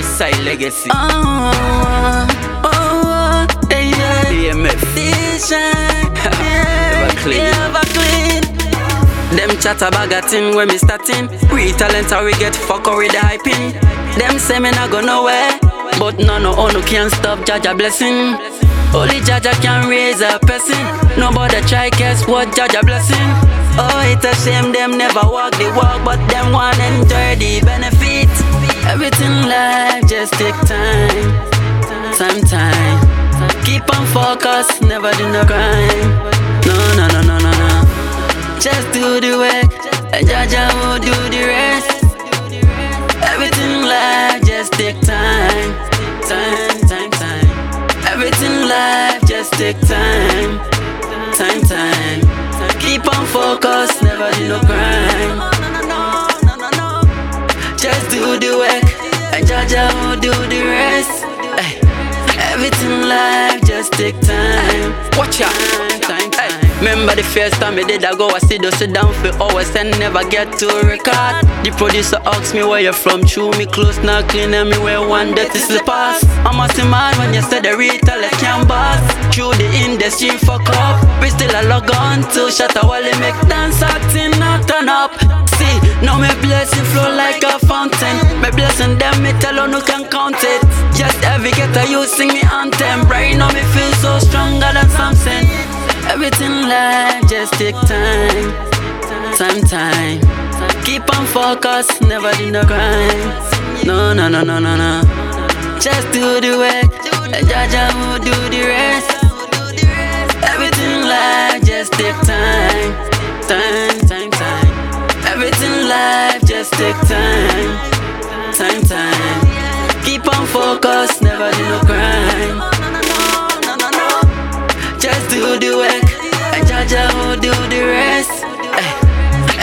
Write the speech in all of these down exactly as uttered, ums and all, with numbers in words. West Side Legacy. Oh, oh, oh, oh, they D M F. Dee Shyne. Never clean. Never clean. Them chatter bag a tin when me starting. We talent how we get fuck or we the hyping. Them say me not go nowhere, but no no oh no can't stop Jaja blessing. Only Jaja can raise a person. Nobody try guess what Jaja blessing. Oh, it's a shame them never walk the walk, but them want enjoy the benefit. Everything life just take time, time, time. Keep on focus, never do no crime. No, no, no, no, no, no. Just do the work, and Jaja will do the rest. Everything life just take time, time, time, time. Everything life just take time, time, time. Keep on focus, never do no crime. Just do the work, and Jaja will do the rest. Ay. Everything life just take time. Watch out, time, time, time. Remember the first time I did I go, I see those sit down for hours and never get to record. The producer asks me where you're from, chew me close, now clean and me wear one dirty slippers. I'm a man when you said the retail I can't boss. Through the industry fuck up, we still a log on to shatter while they make dance acting not turn up. See, now my blessing flow like a fountain. My blessing them me tell on who can count it. Just every getter you sing me anthem. Right now me feel so stronger than Samson. Everything life just take time, time, time. Keep on focus, never do no crime. No, no, no, no, no, no. Just do the work, and Jaja will do the rest. Everything life just take time, time, time, time. Everything life just take time, time, time. Keep on focus, never do no crime. Just do the work, and Jaja will do the rest. Ay.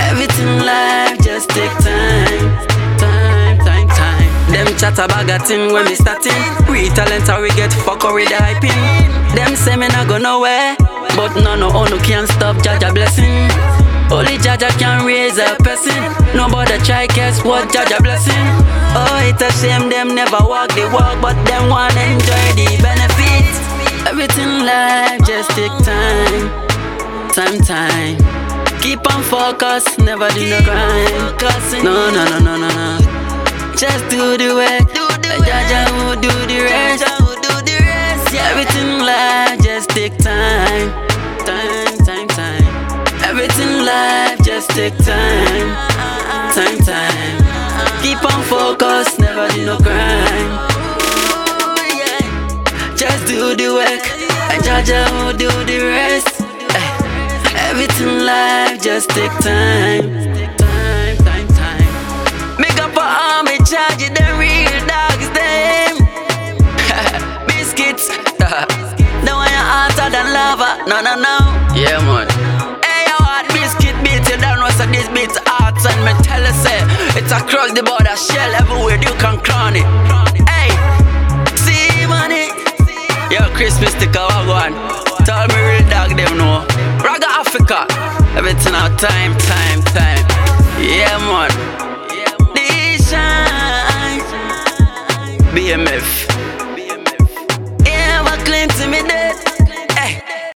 Everything life just take time, time, time, time. Them chatter bag a tin when we starting. We talent how we get fuck or we the hyping. Them say me not go nowhere, but no no oh no can't stop Jaja blessing. Only Jaja can raise a person. Nobody try guess what Jaja blessing. Oh, it's a shame them never walk the walk, but them want enjoy the benefits. Everything life just take time, time, time. Keep on focus, never do no crime. No, no, no, no, no, no. Just do the work, and Jaja will do the rest. Everything life just take time, time, time, time. Everything life just take time, time, time. Keep on focus, never do no crime. Just do the work, and Jaja will do the rest. Ay. Everything life just take time, time, time, time. Make up for all me charges, the real dogs them. Biscuits, don't want your hotter than lava, no, no, no. Yeah, man. Hey, your hot biscuit beats, you don't know so this beats hearts and me tell you say it's across the border, shell everywhere you can crown it. Hey, see money. Yo, Christmas sticker, wagwan. Tell me real dog them know. Raga Africa. Everything now time, time, time. Yeah, man. Dee Shyne. B M F.